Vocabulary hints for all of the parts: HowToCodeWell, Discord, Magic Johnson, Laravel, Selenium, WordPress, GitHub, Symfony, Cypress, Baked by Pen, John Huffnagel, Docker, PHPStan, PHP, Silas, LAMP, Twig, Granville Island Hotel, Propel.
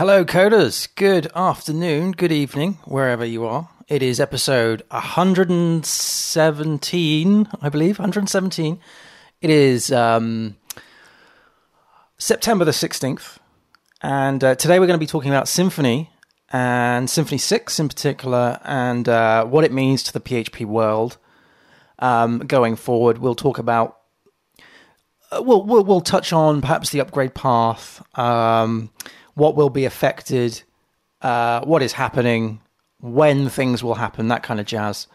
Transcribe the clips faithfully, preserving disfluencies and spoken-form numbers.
Hello coders, good afternoon, good evening, wherever you are. It is episode one hundred seventeen, I believe, one hundred seventeen. It is um, September the sixteenth, and uh, today we're going to be talking about Symfony, and Symfony six in particular, and uh, what it means to the P H P world um, going forward. We'll talk about, uh, we'll, we'll, we'll touch on perhaps the upgrade path, um, what will be affected, uh, what is happening, when things will happen, that kind of jazz.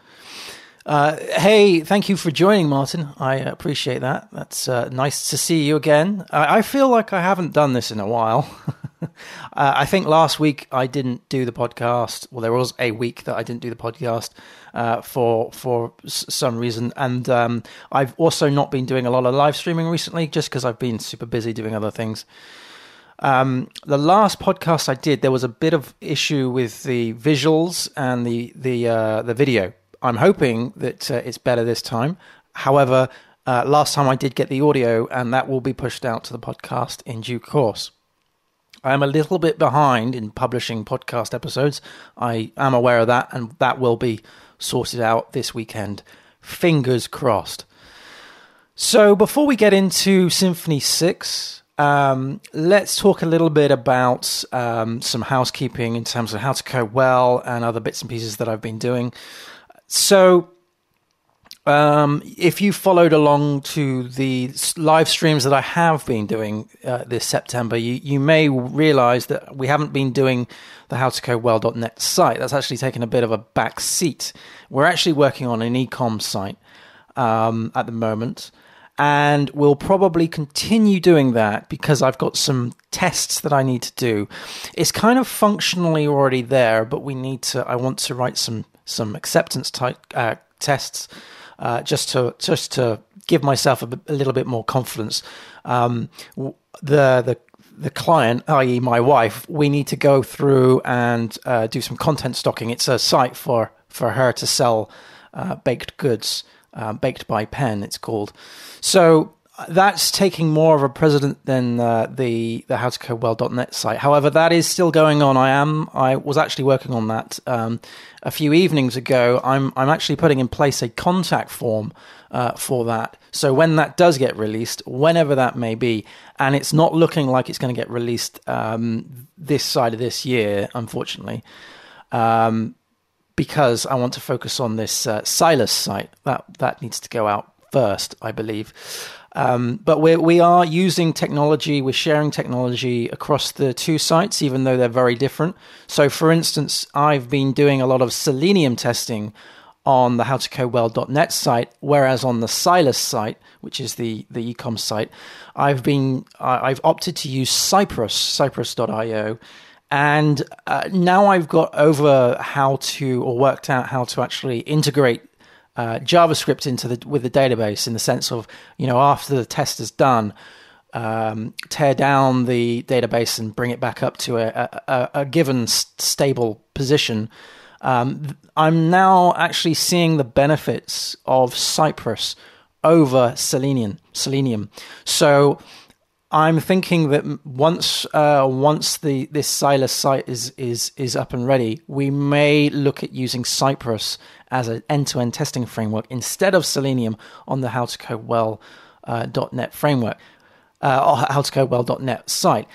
Uh, hey, thank you for joining, Martin. I appreciate that. That's uh, nice to see you again. I, I feel like I haven't done this in a while. uh, I think last week I didn't do the podcast. Well, there was a week that I didn't do the podcast uh, for for s- some reason. And um, I've also not been doing a lot of live streaming recently just because I've been super busy doing other things. Um, the last podcast I did, there was a bit of issue with the visuals and the the uh, the video. I'm hoping that uh, it's better this time. However, uh, last time I did get the audio, and that will be pushed out to the podcast in due course. I am a little bit behind in publishing podcast episodes. I am aware of that, and that will be sorted out this weekend. Fingers crossed. So before we get into Symfony six... Um, let's talk a little bit about um, some housekeeping in terms of how to code well and other bits and pieces that I've been doing. So um, if you followed along to the live streams that I have been doing uh, this September, you, you may realize that we haven't been doing the how to code well dot net site. That's actually taken a bit of a back seat. We're actually working on an e-com site um, at the moment. And we'll probably continue doing that because I've got some tests that I need to do. It's kind of functionally already there, but we need to. I want to write some some acceptance type uh, tests uh, just to just to give myself a, b- a little bit more confidence. Um, the the the client, that is, my wife, we need to go through and uh, do some content stocking. It's a site for for her to sell uh, baked goods. Uh, Baked by Pen, it's called. So that's taking more of a precedent than uh, the the how to code well dot net site. However, that is still going on. I am. I was actually working on that um, a few evenings ago. I'm I'm actually putting in place a contact form uh, for that. So when that does get released, whenever that may be, and it's not looking like it's going to get released um, this side of this year, unfortunately. Um, Because I want to focus on this uh, Silas site that that needs to go out first, I believe. Um, but we we are using technology, we're sharing technology across the two sites, even though they're very different. So, for instance, I've been doing a lot of Selenium testing on the how to code well dot net site, whereas on the Silas site, which is the the e-com site, I've been I've opted to use Cypress, cypress dot io. And uh, now I've got over how to, or worked out how to actually integrate uh, JavaScript into the with the database in the sense of, you know, after the test is done, um, tear down the database and bring it back up to a, a, a given st- stable position. Um, I'm now actually seeing the benefits of Cypress over Selenium. Selenium. So I'm thinking that once uh, once the this Silas site is is is up and ready, we may look at using Cypress as an end-to-end testing framework instead of Selenium on the how to code well dot net framework uh, or how to code well dot net site.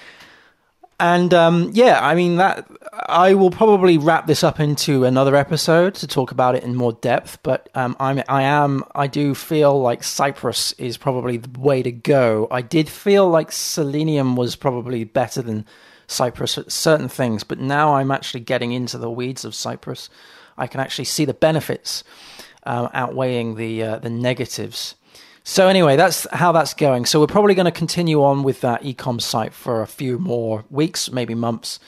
And um, yeah, I mean that I will probably wrap this up into another episode to talk about it in more depth. But um, I'm, I am, I do feel like Cypress is probably the way to go. I did feel like Selenium was probably better than Cypress at certain things, but now I'm actually getting into the weeds of Cypress. I can actually see the benefits uh, outweighing the uh, the negatives. So anyway, that's how that's going. So we're probably going to continue on with that e-com site for a few more weeks, maybe months,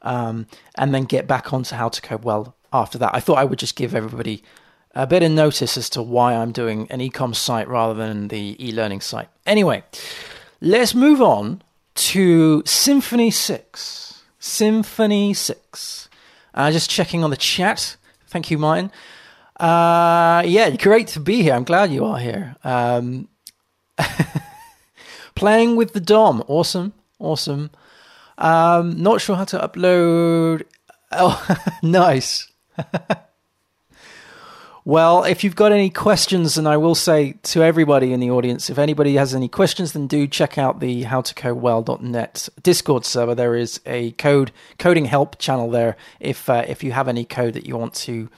um, and then get back onto How to Code Well after that. I thought I would just give everybody a bit of notice as to why I'm doing an e-com site rather than the e-learning site. Anyway, let's move on to Symfony six. Symfony six. Uh, just checking on the chat. Thank you, Martin. Uh, yeah, great to be here. I'm glad you are here. Um, playing with the Dom. Awesome. Awesome. Um, not sure how to upload. Oh, nice. Well, if you've got any questions, and I will say to everybody in the audience, if anybody has any questions, then do check out the how to code well dot net Discord server. There is a code coding help channel there. If uh, if you have any code that you want to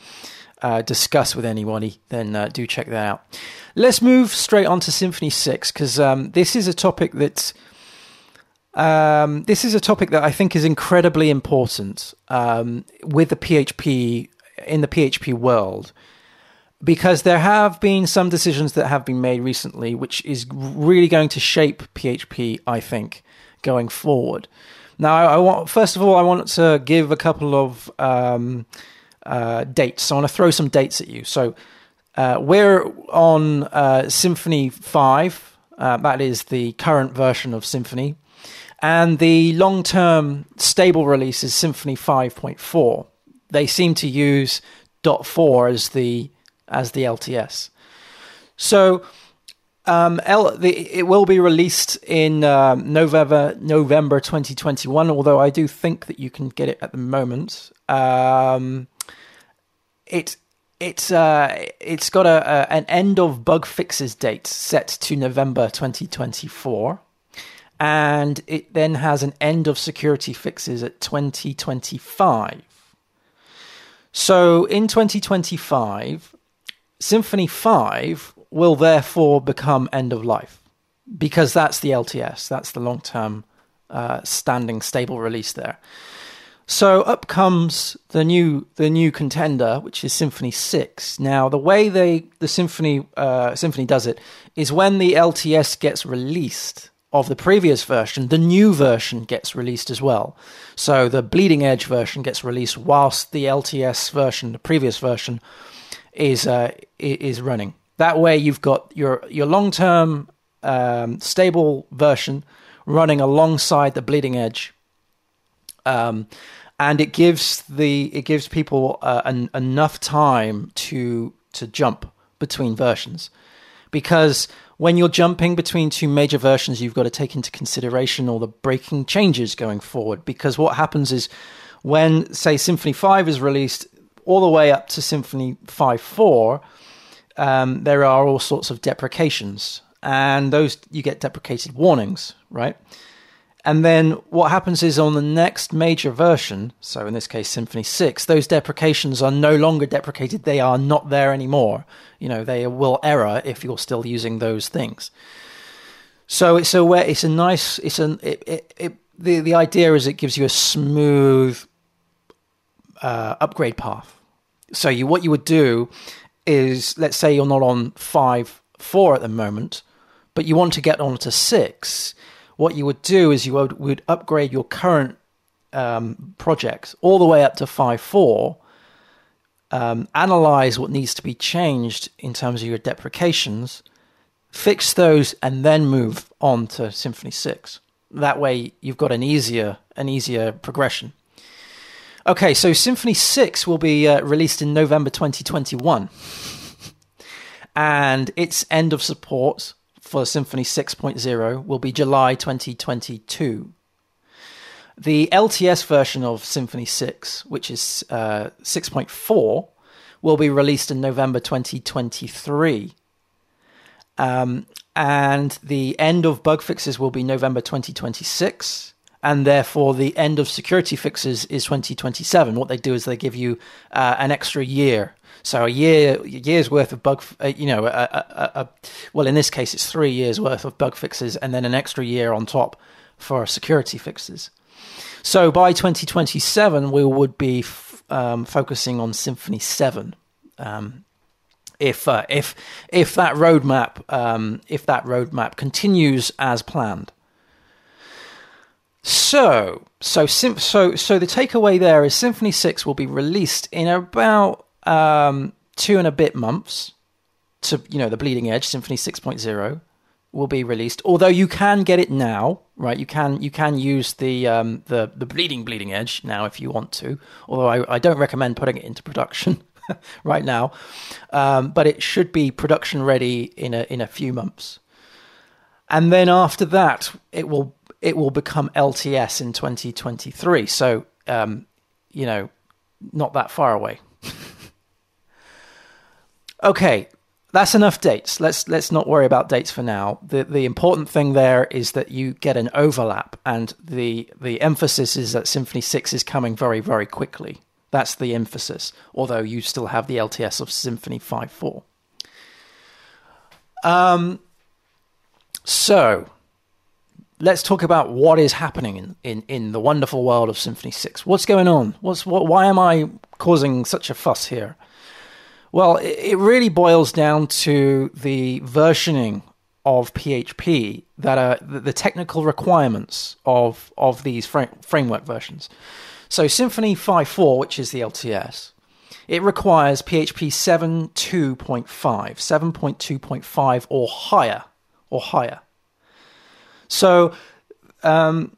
uh, discuss with anybody, then uh, do check that out. Let's move straight on to Symfony six, because um, this is a topic that's um, this is a topic that I think is incredibly important um, with the P H P in the P H P world. Because there have been some decisions that have been made recently, which is really going to shape P H P, I think, going forward. Now, I want first of all, I want to give a couple of um, uh, dates. So I want to throw some dates at you. So uh, we're on uh, Symfony five. Uh, that is the current version of Symfony. And the long-term stable release is Symfony five point four. They seem to use dot four as the... as the L T S. So um, L, the, it will be released in uh, November November twenty twenty-one, although I do think that you can get it at the moment. Um, it, it, uh, it's got a, a, an end of bug fixes date set to November twenty twenty-four, and it then has an end of security fixes at twenty twenty-five. So in twenty twenty-five... Symfony five will therefore become end of life, because that's the L T S, that's the long-term uh, standing stable release there. So up comes the new the new contender, which is Symfony six. Now the way they the Symfony uh, Symfony does it is when the L T S gets released of the previous version, the new version gets released as well. So the bleeding edge version gets released whilst the L T S version, the previous version, is uh, is running. That way you've got your your long-term um, stable version running alongside the bleeding edge, um, and it gives the it gives people uh, an, enough time to to jump between versions, because when you're jumping between two major versions, you've got to take into consideration all the breaking changes going forward, because what happens is when, say, Symfony five is released all the way up to Symfony five point four, um, there are all sorts of deprecations, and those you get deprecated warnings, right? And then what happens is on the next major version, so in this case Symfony six, those deprecations are no longer deprecated; they are not there anymore. You know, they will error if you're still using those things. So it's a way, it's a nice, it's an it, it, it the the idea is it gives you a smooth Uh, upgrade path. So you what you would do is, let's say you're not on five point four at the moment, but you want to get on to six. What you would do is you would, would upgrade your current um, project all the way up to five point four, um, analyze what needs to be changed in terms of your deprecations, fix those, and then move on to Symfony six. That way you've got an easier an easier progression. Okay, so Symfony six will be uh, released in November twenty twenty-one. And its end of support for Symfony six point oh will be July twenty twenty-two. The L T S version of Symfony six, which is uh, six point four, will be released in November twenty twenty-three. Um, and the end of bug fixes will be November twenty twenty-six. And therefore, the end of security fixes is twenty twenty-seven. What they do is they give you uh, an extra year, so a year, a year's worth of bug. Uh, you know, a, a, a, a, well, in this case, it's three years worth of bug fixes, and then an extra year on top for security fixes. So by twenty twenty-seven, we would be f- um, focusing on Symfony seven, um, if uh, if if that roadmap um, if that roadmap continues as planned. So, so, so, so the takeaway there is Symfony six will be released in about um, two and a bit months. To you know, the bleeding edge Symfony six point oh will be released. Although you can get it now, right? You can you can use the um, the the bleeding bleeding edge now if you want to. Although I, I don't recommend putting it into production right now, um, but it should be production ready in a in a few months. And then after that, it will. it will become L T S in twenty twenty-three. So, um, you know, not that far away. Okay, that's enough dates. Let's let's not worry about dates for now. The the important thing there is that you get an overlap, and the the emphasis is that Symfony six is coming very, very quickly. That's the emphasis, although you still have the L T S of Symfony five point four. Um, so let's talk about what is happening in, in, in the wonderful world of Symfony six. What's going on? What's what? Why am I causing such a fuss here? Well, it really boils down to the versioning of P H P, that are the technical requirements of, of these fra- framework versions. So Symfony five point four, which is the L T S, it requires P H P seven point two point five, seven point two point five or higher, or higher. So um,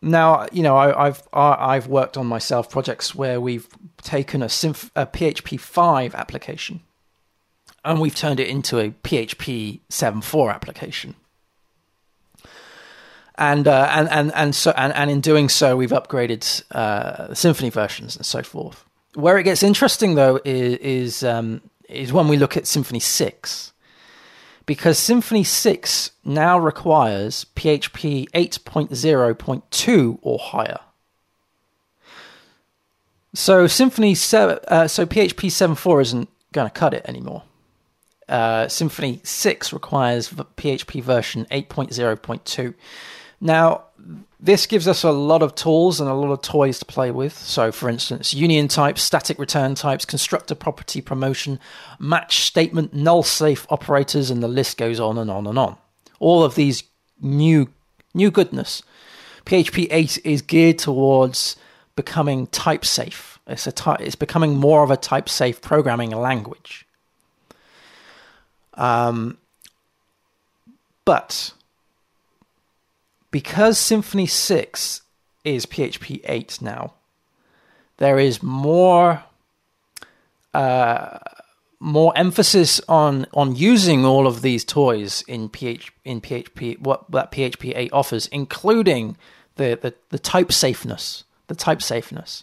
now, you know, I, I've I've worked on myself projects where we've taken a, Symf- a P H P five application and we've turned it into a P H P seven point four application, and uh, and and and so and, and in doing so, we've upgraded uh, Symfony versions and so forth. Where it gets interesting though is is, um, is when we look at Symfony six, because Symfony six now requires P H P eight point oh point two or higher. So Symfony seven, uh, so P H P seven point four isn't going to cut it anymore. Uh, Symfony six requires P H P version eight point oh point two. Now, this gives us a lot of tools and a lot of toys to play with. So, for instance, union types, static return types, constructor property promotion, match statement, null safe operators, and the list goes on and on and on. All of these new new goodness. P H P eight is geared towards becoming type safe. It's a ty- it's becoming more of a type safe programming language. Um, but because Symfony six is P H P eight now, there is more uh, more emphasis on on using all of these toys in P H in P H P what that P H P eight offers, including the the, the type safeness, the type safeness.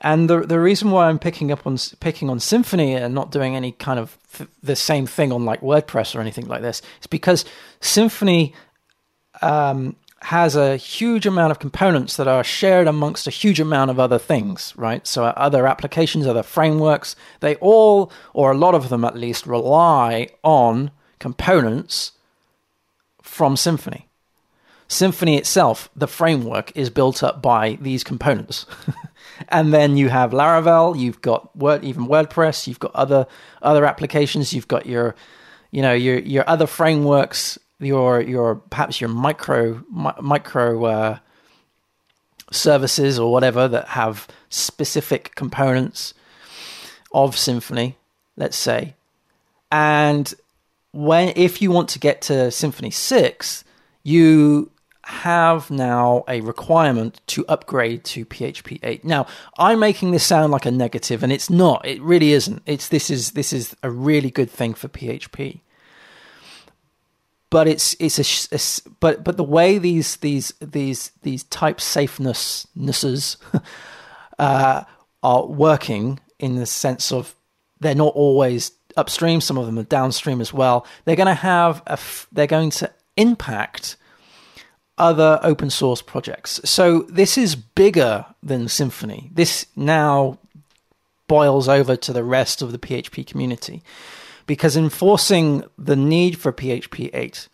And the the reason why I'm picking up on picking on Symfony and not doing any kind of th- the same thing on like WordPress or anything like this is because Symfony Um, has a huge amount of components that are shared amongst a huge amount of other things, right? So other applications, other frameworks, they all, or a lot of them at least, rely on components from Symfony. Symfony itself, the framework, is built up by these components. And then you have Laravel, you've got Word, even WordPress, you've got other other applications, you've got your, you know, your your other frameworks, your your perhaps your micro mi- micro uh, services or whatever that have specific components of Symfony, let's say. And when if you want to get to Symfony six, you have now a requirement to upgrade to P H P eight. Now, I'm making this sound like a negative, and it's not. It really isn't. It's this is this is a really good thing for P H P. But it's it's a, a but but the way these these these these type safenessnesses uh, are working, in the sense of they're not always upstream. Some of them are downstream as well. They're going to have a they're going to impact other open source projects. So this is bigger than Symfony. This now boils over to the rest of the P H P community. Because enforcing the need for P H P eight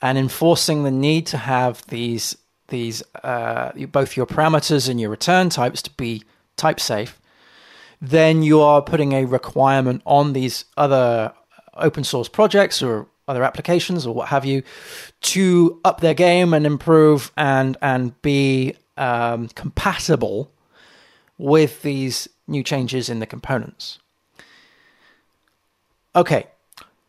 and enforcing the need to have these these uh, both your parameters and your return types to be type safe, then you are putting a requirement on these other open source projects or other applications or what have you to up their game and improve and and be um, compatible with these new changes in the components. Okay,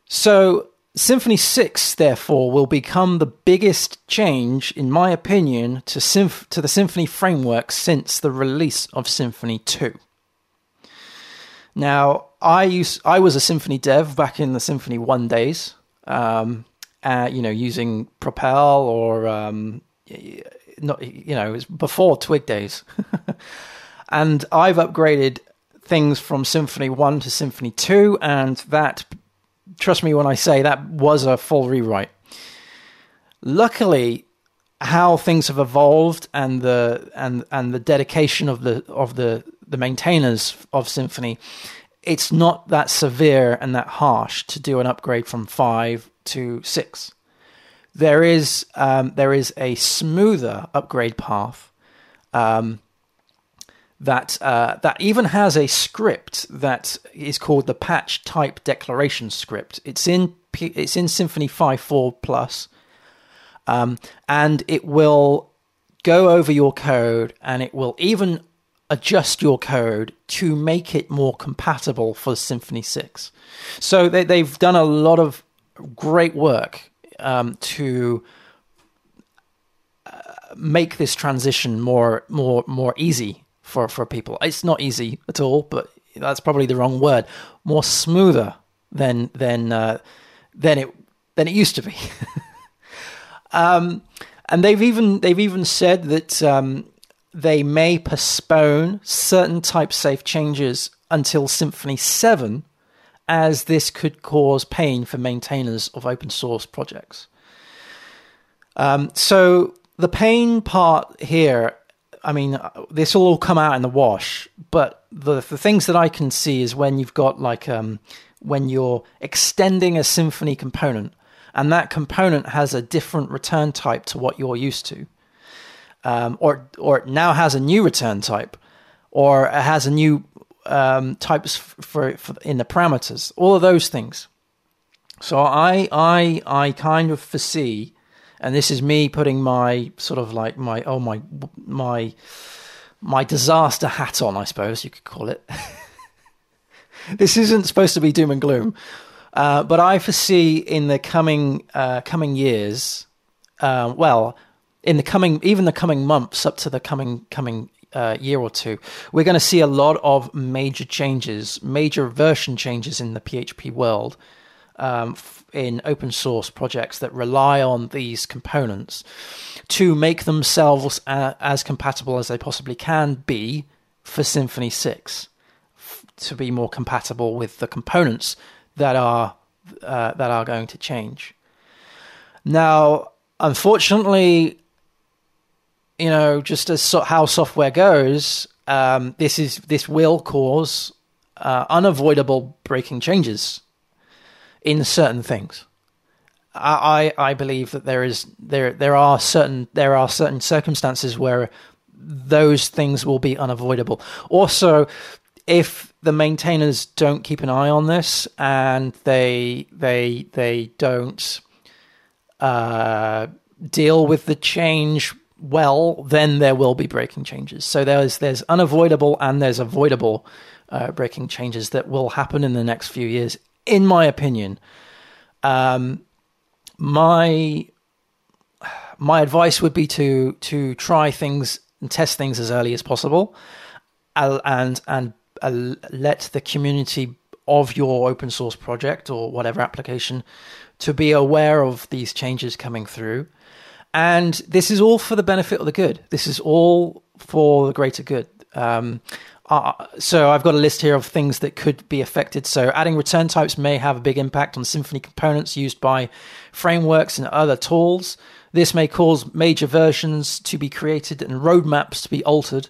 so Symfony six, therefore, will become the biggest change, in my opinion, to Symf- to the Symfony framework since the release of Symfony two. Now, I use I was a Symfony dev back in the Symfony one days, um, uh, you know, using Propel or um, not, you know, it's before Twig days. And I've upgraded things from Symfony one to Symfony two, and that, trust me when I say, that was a full rewrite. Luckily, how things have evolved and the and and the dedication of the of the the maintainers of Symfony, it's not that severe and that harsh to do an upgrade from five to six. There is um, there is a smoother upgrade path um, that uh, that even has a script that is called the patch type declaration script. It's in P- it's in Symfony five point four plus, um, and it will go over your code and it will even adjust your code to make it more compatible for Symfony six. So they, they've done a lot of great work Um, to uh, make this transition more, more, more easy for, for people. It's not easy at all, but that's probably the wrong word. More smoother than than uh, than it than it used to be. um, and they've even they've even said that um, they may postpone certain type safe changes until Symfony seven, as this could cause pain for maintainers of open source projects. Um, so the pain part here, I mean, this will all come out in the wash, but the, the things that I can see is when you've got like, um, when you're extending a Symfony component and that component has a different return type to what you're used to, um, or, or it now has a new return type, or it has a new Um, types for, for in the parameters, all of those things. So I I I kind of foresee, and this is me putting my sort of like my oh my my my disaster hat on, I suppose you could call it. This isn't supposed to be doom and gloom, uh, but I foresee in the coming uh, coming years, uh, well, in the coming even the coming months up to the coming coming. Uh, year or two, we're going to see a lot of major changes, major version changes in the P H P world, um, f- in open source projects that rely on these components to make themselves a- as compatible as they possibly can be for Symfony six, f- to be more compatible with the components that are uh, that are going to change. Now, unfortunately, you know, just as so- how software goes, um, this is this will cause uh, unavoidable breaking changes in certain things. I, I I believe that there is there there are certain there are certain circumstances where those things will be unavoidable. Also, if the maintainers don't keep an eye on this and they they they don't uh, deal with the change, well, then there will be breaking changes. So there's there's unavoidable and there's avoidable uh, breaking changes that will happen in the next few years, in my opinion. Um, my my advice would be to to try things and test things as early as possible, and and uh, let the community of your open source project or whatever application to be aware of these changes coming through. And this is all for the benefit of the good. This is all for the greater good. Um, uh, so I've got a list here of things that could be affected. So adding return types may have a big impact on Symfony components used by frameworks and other tools. This may cause major versions to be created and roadmaps to be altered.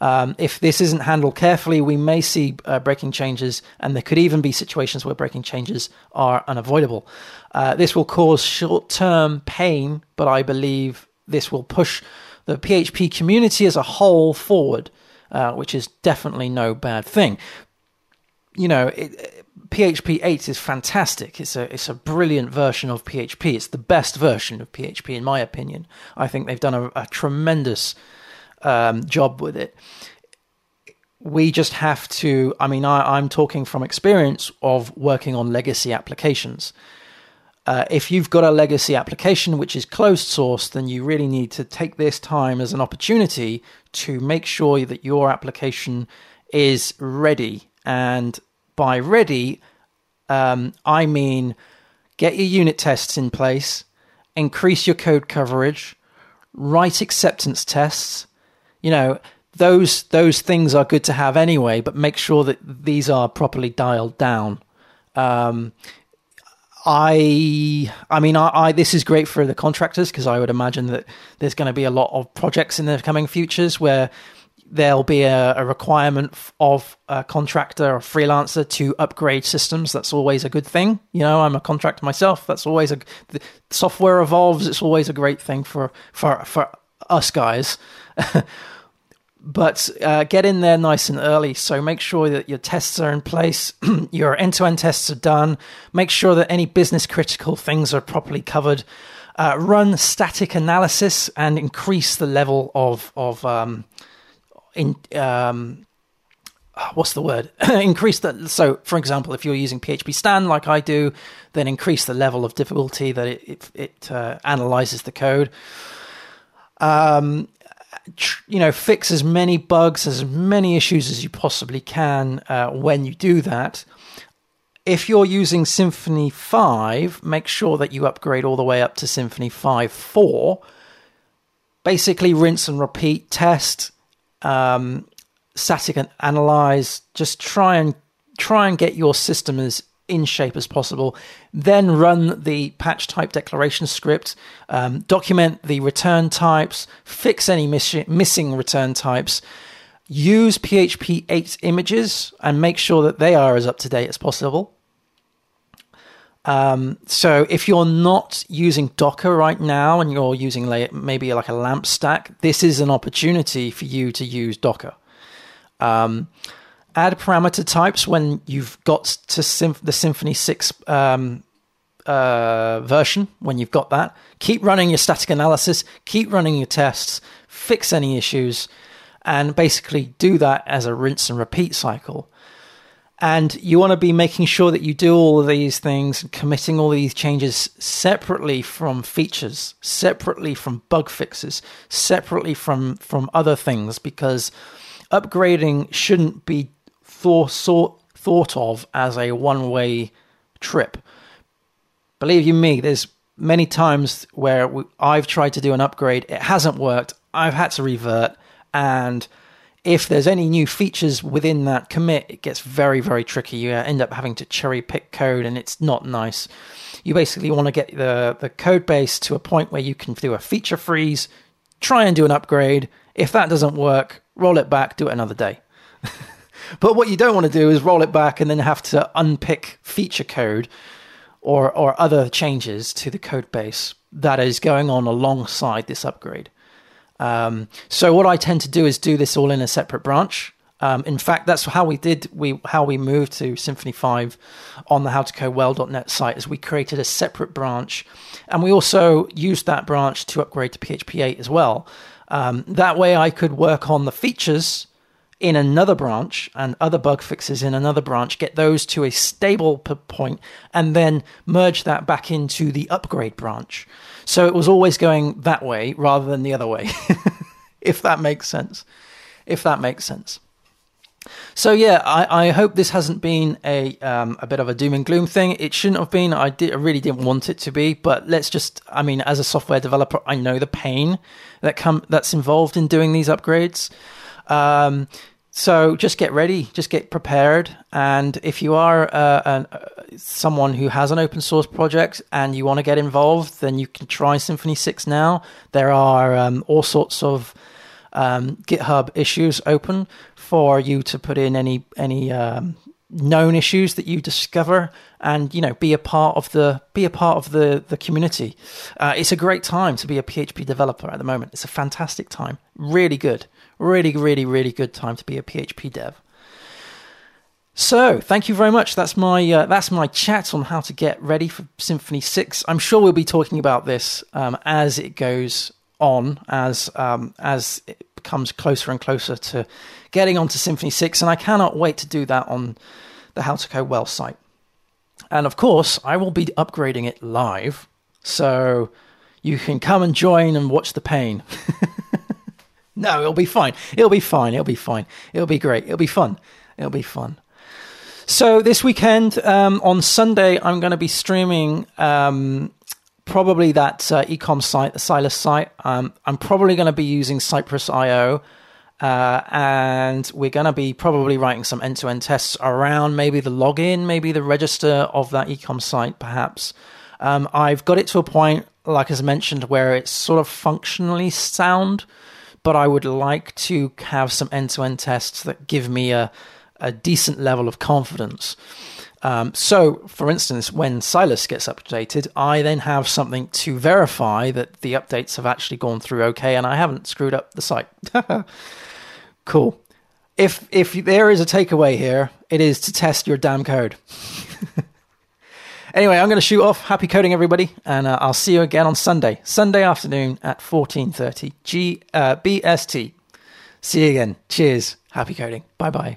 Um, if this isn't handled carefully, we may see uh, breaking changes, and there could even be situations where breaking changes are unavoidable. Uh, this will cause short-term pain, but I believe this will push the P H P community as a whole forward, uh, which is definitely no bad thing. You know, it, it, P H P eight is fantastic. It's a it's a brilliant version of P H P. It's the best version of P H P, in my opinion. I think they've done a, a tremendous Um, job with it. We just have to, I mean, I, I'm talking from experience of working on legacy applications. Uh, if you've got a legacy application which is closed source, then you really need to take this time as an opportunity to make sure that your application is ready. And by ready, um, I mean get your unit tests in place, increase your code coverage, write acceptance tests. You know, those those things are good to have anyway, but make sure that these are properly dialed down. Um, I I mean, I, I this is great for the contractors, because I would imagine that there's going to be a lot of projects in the coming futures where there'll be a, a requirement of a contractor or freelancer to upgrade systems. That's always a good thing. You know, I'm a contractor myself. That's always a the software evolves. It's always a great thing for for for us guys. But uh, get in there nice and early. So make sure that your tests are in place. Your end-to-end tests are done. Make sure that any business critical things are properly covered. Uh, run static analysis and increase the level of of um, in um what's the word increase that. So for example, if you're using PHPStan like I do, then increase the level of difficulty that it it, it uh, analyzes the code. Um tr- you know fix as many bugs, as many issues as you possibly can uh, when you do that. If you're using Symfony five, make sure that you upgrade all the way up to Symfony five point four. Basically rinse and repeat, test, Um, static and analyze. Just try and try and get your system as in shape as possible. Then run the patch type declaration script. Um, document the return types. Fix any miss- missing return types. Use P H P eight images and make sure that they are as up to date as possible. Um, so if you're not using Docker right now and you're using like, maybe like a LAMP stack, this is an opportunity for you to use Docker. Um, add parameter types when you've got to Symf- the Symfony six um, uh, version, when you've got that. Keep running your static analysis, keep running your tests, fix any issues, and basically do that as a rinse and repeat cycle. And you want to be making sure that you do all of these things and committing all these changes separately from features, separately from bug fixes, separately from, from other things, because upgrading shouldn't be thought, thought of as a one-way trip. Believe you me, there's many times where we, I've tried to do an upgrade, it hasn't worked, I've had to revert, and if there's any new features within that commit, it gets very, very tricky. You end up having to cherry pick code, and it's not nice. You basically want to get the, the code base to a point where you can do a feature freeze, try and do an upgrade. If that doesn't work, roll it back, do it another day. But what you don't want to do is roll it back and then have to unpick feature code or, or other changes to the code base that is going on alongside this upgrade. Um, so what I tend to do is do this all in a separate branch. Um, in fact, that's how we did, we, how we moved to Symfony five on the how to code well dot net site, is we created a separate branch, and we also used that branch to upgrade to P H P eight as well. Um, that way I could work on the features in another branch and other bug fixes in another branch, get those to a stable point, and then merge that back into the upgrade branch. So it was always going that way rather than the other way, if that makes sense, if that makes sense. So yeah, I, I hope this hasn't been a um, a bit of a doom and gloom thing. It shouldn't have been. I, did, I really didn't want it to be, but let's just, I mean, as a software developer, I know the pain that come that's involved in doing these upgrades. Um, so just get ready, just get prepared. And if you are uh, an, uh, someone who has an open source project and you want to get involved, then you can try Symfony six now. There are um, all sorts of um, GitHub issues open for you to put in any any um, known issues that you discover, and you know, be a part of the be a part of the the community. Uh, it's a great time to be a P H P developer at the moment. It's a fantastic time, really good. Really, really, really good time to be a P H P dev. So, thank you very much. That's my uh, that's my chat on how to get ready for Symfony six. I'm sure we'll be talking about this um, as it goes on, as um, as it becomes closer and closer to getting onto Symfony six, and I cannot wait to do that on the HowToCodeWell site. And of course, I will be upgrading it live, so you can come and join and watch the pain. No, it'll be fine. It'll be fine. It'll be fine. It'll be great. It'll be fun. It'll be fun. So this weekend, um, on Sunday, I'm going to be streaming um, probably that uh, ecom site, the Silas site. Um, I'm probably going to be using Cypress dot I O, uh, and we're going to be probably writing some end-to-end tests around maybe the login, maybe the register of that ecom site, perhaps. Um, I've got it to a point, like as mentioned, where it's sort of functionally sound, but I would like to have some end-to-end tests that give me a, a decent level of confidence. Um, so, for instance, when Silas gets updated, I then have something to verify that the updates have actually gone through okay, and I haven't screwed up the site. Cool. If if there is a takeaway here, it is to test your damn code. Anyway, I'm going to shoot off. Happy coding, everybody, and uh, I'll see you again on Sunday, Sunday afternoon at fourteen thirty G, uh, B S T. See you again. Cheers. Happy coding. Bye-bye.